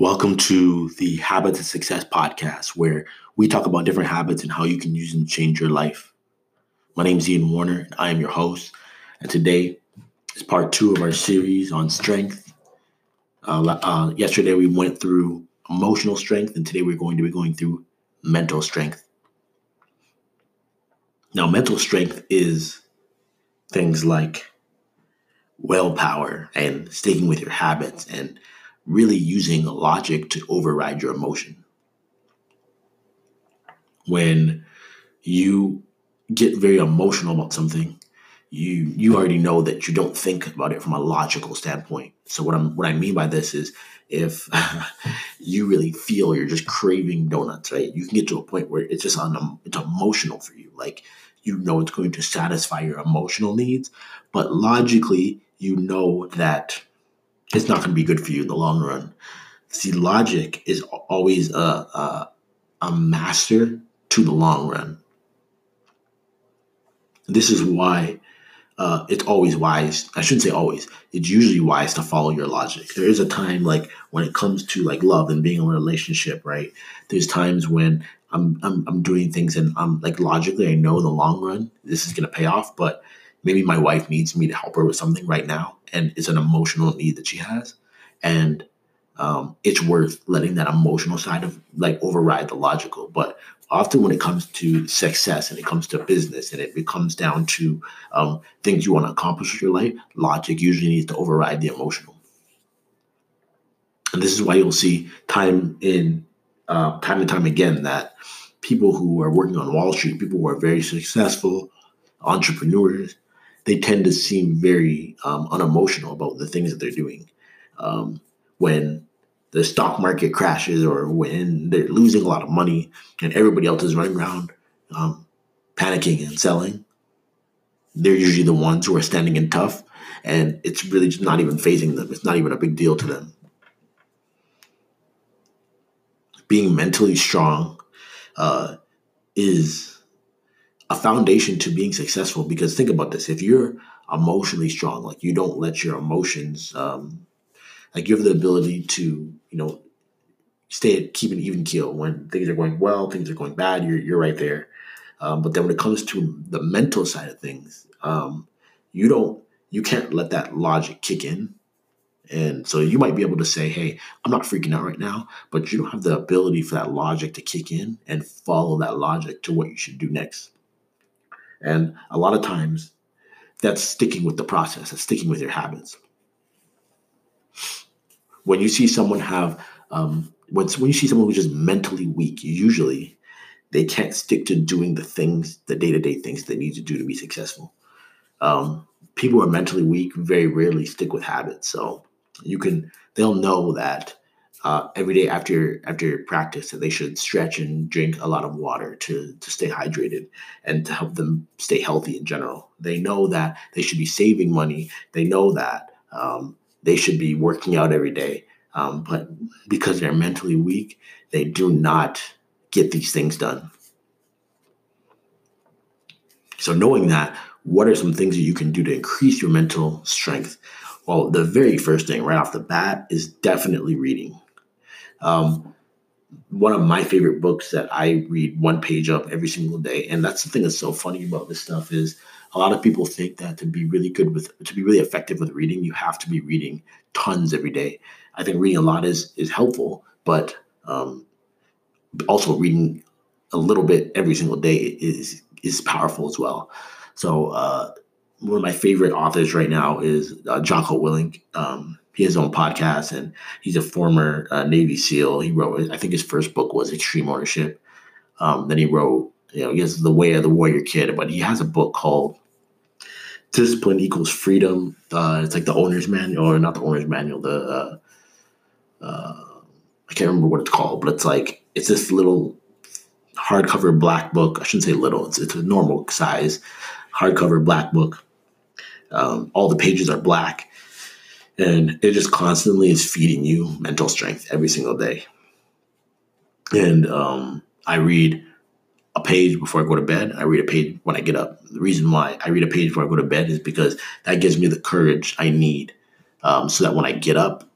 Welcome to the Habits of Success podcast, where we talk about different habits and how you can use them to change your life. My name is Ian Warner, and I am your host. And today is part two of our series on strength. Yesterday we went through emotional strength, and today we're going to be going through mental strength. Now, mental strength is things like willpower and sticking with your habits and really using logic to override your emotion. When you get very emotional about something, you already know that you don't think about it from a logical standpoint. So what I mean by this is, if you really feel you're just craving donuts, right? You can get to a point where it's just it's emotional for you. Like, you know it's going to satisfy your emotional needs, but logically you know that it's not going to be good for you in the long run. See, logic is always a master to the long run. This is why it's always wise. I shouldn't say always. It's usually wise to follow your logic. There is a time, like when it comes to like love and being in a relationship, right? There's times when I'm doing things and I'm like, logically, I know in the long run this is going to pay off, but maybe my wife needs me to help her with something right now, and it's an emotional need that she has. And it's worth letting that emotional side of like override the logical. But often when it comes to success and it comes to business and it comes down to things you want to accomplish with your life, logic usually needs to override the emotional. And this is why you'll see time and time again that people who are working on Wall Street, people who are very successful entrepreneurs, they tend to seem very unemotional about the things that they're doing. When the stock market crashes or when they're losing a lot of money and everybody else is running around panicking and selling, they're usually the ones who are standing in tough, and it's really just not even phasing them. It's not even a big deal to them. Being mentally strong is a foundation to being successful, because think about this. If you're emotionally strong, like you don't let your emotions, like you have the ability to, you know, keep an even keel when things are going well, things are going bad, you're right there. But then when it comes to the mental side of things, you can't let that logic kick in. And so you might be able to say, hey, I'm not freaking out right now, but you don't have the ability for that logic to kick in and follow that logic to what you should do next. And a lot of times that's sticking with the process. That's sticking with your habits. When you see someone when you see someone who's just mentally weak, usually they can't stick to doing the day-to-day things they need to do to be successful. People who are mentally weak very rarely stick with habits. So they'll know that every day after practice that they should stretch and drink a lot of water to stay hydrated and to help them stay healthy in general. They know that they should be saving money. They know that they should be working out every day. But because they're mentally weak, they do not get these things done. So knowing that, what are some things that you can do to increase your mental strength? Well, the very first thing right off the bat is definitely reading. One of my favorite books that I read one page of every single day, and that's the thing that's so funny about this stuff, is a lot of people think that to be really effective with reading, you have to be reading tons every day. I think reading a lot is helpful, but also reading a little bit every single day is powerful as well. So one of my favorite authors right now is Jocko Willink. He has his own podcast, and he's a former Navy SEAL. He wrote, I think his first book was Extreme Ownership. Then he wrote, he has The Way of the Warrior Kid, but he has a book called Discipline Equals Freedom. It's like the owner's manual, or not the owner's manual. I can't remember what it's called, but it's this little hardcover black book. I shouldn't say little. It's a normal size hardcover black book. All the pages are black. And it just constantly is feeding you mental strength every single day. And I read a page before I go to bed. I read a page when I get up. The reason why I read a page before I go to bed is because that gives me the courage I need so that when I get up,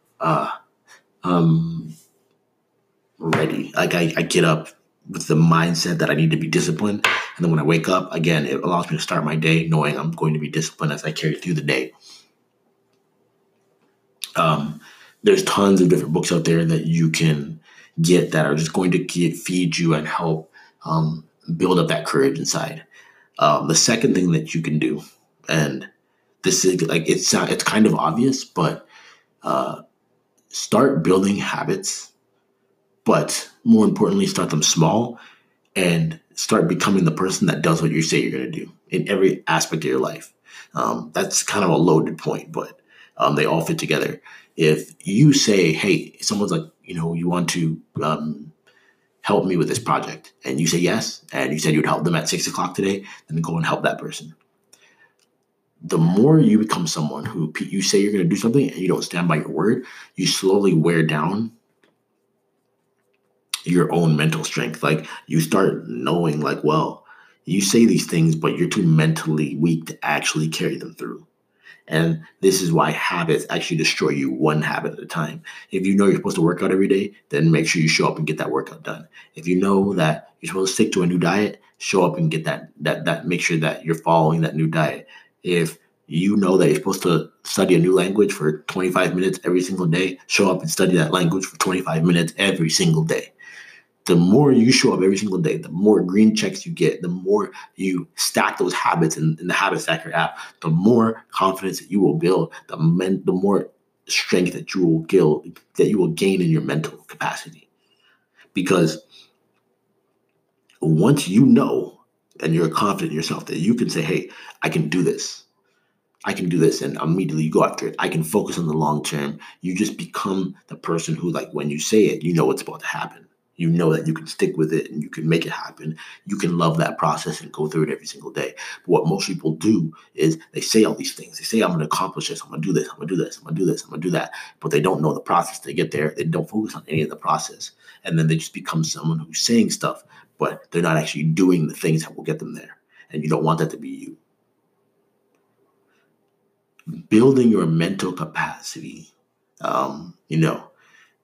ready. Like I get up with the mindset that I need to be disciplined. And then when I wake up, again, it allows me to start my day knowing I'm going to be disciplined as I carry through the day. There's tons of different books out there that you can get that are just going to feed you and help build up that courage inside. The second thing that you can do, and this is like, it's kind of obvious, but start building habits, but more importantly, start them small and start becoming the person that does what you say you're going to do in every aspect of your life. That's kind of a loaded point, but they all fit together. If you say, hey, someone's like, you know, you want to help me with this project, and you say yes, and you said you'd help them at 6 o'clock today, then go and help that person. The more you become someone who you say you're going to do something and you don't stand by your word, you slowly wear down your own mental strength. Like you start knowing like, well, you say these things, but you're too mentally weak to actually carry them through. And this is why habits actually destroy you, one habit at a time. If you know you're supposed to work out every day, then make sure you show up and get that workout done. If you know that you're supposed to stick to a new diet, show up and get that make sure that you're following that new diet. If you know that you're supposed to study a new language for 25 minutes every single day, show up and study that language for 25 minutes every single day. The more you show up every single day, the more green checks you get, the more you stack those habits in the Habit Stacker app, the more confidence that you will build, the more strength that you will gain in your mental capacity. Because once you know and you're confident in yourself that you can say, hey, I can do this. I can do this, and immediately you go after it. I can focus on the long term. You just become the person who, like, when you say it, you know what's about to happen. You know that you can stick with it and you can make it happen. You can love that process and go through it every single day. But what most people do is they say all these things. They say, I'm going to accomplish this. I'm going to do this. I'm going to do this. I'm going to do this. I'm going to do that. But they don't know the process to get there. They don't focus on any of the process. And then they just become someone who's saying stuff, but they're not actually doing the things that will get them there. And you don't want that to be you. Building your mental capacity,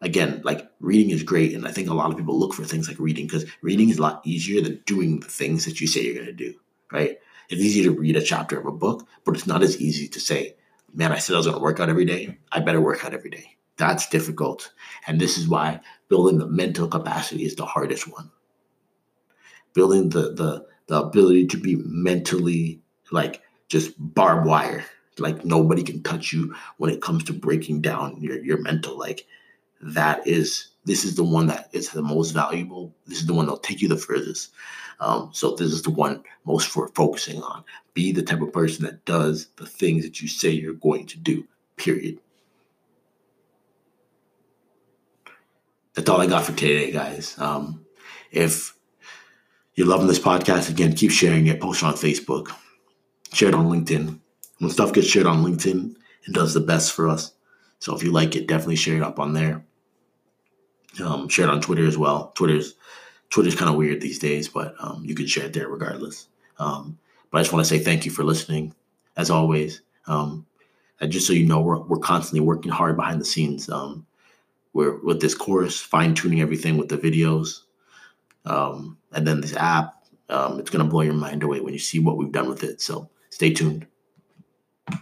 again, like reading is great, and I think a lot of people look for things like reading because reading is a lot easier than doing the things that you say you're going to do, right? It's easy to read a chapter of a book, but it's not as easy to say, man, I said I was going to work out every day. I better work out every day. That's difficult. And this is why building the mental capacity is the hardest one. Building the ability to be mentally like just barbed wire, like nobody can touch you when it comes to breaking down your mental, like, this is the one that is the most valuable. This is the one that'll take you the furthest. So this is the one most for focusing on. Be the type of person that does the things that you say you're going to do, period. That's all I got for today, guys. If you're loving this podcast, again, keep sharing it. Post it on Facebook. Share it on LinkedIn. When stuff gets shared on LinkedIn, it does the best for us. So if you like it, definitely share it up on there. Share it on Twitter as well. Twitter's kind of weird these days, but you can share it there regardless. But I just want to say thank you for listening, as always. And just so you know, we're constantly working hard behind the scenes. We're with this course, fine-tuning everything with the videos, and then this app. It's going to blow your mind away when you see what we've done with it. So stay tuned.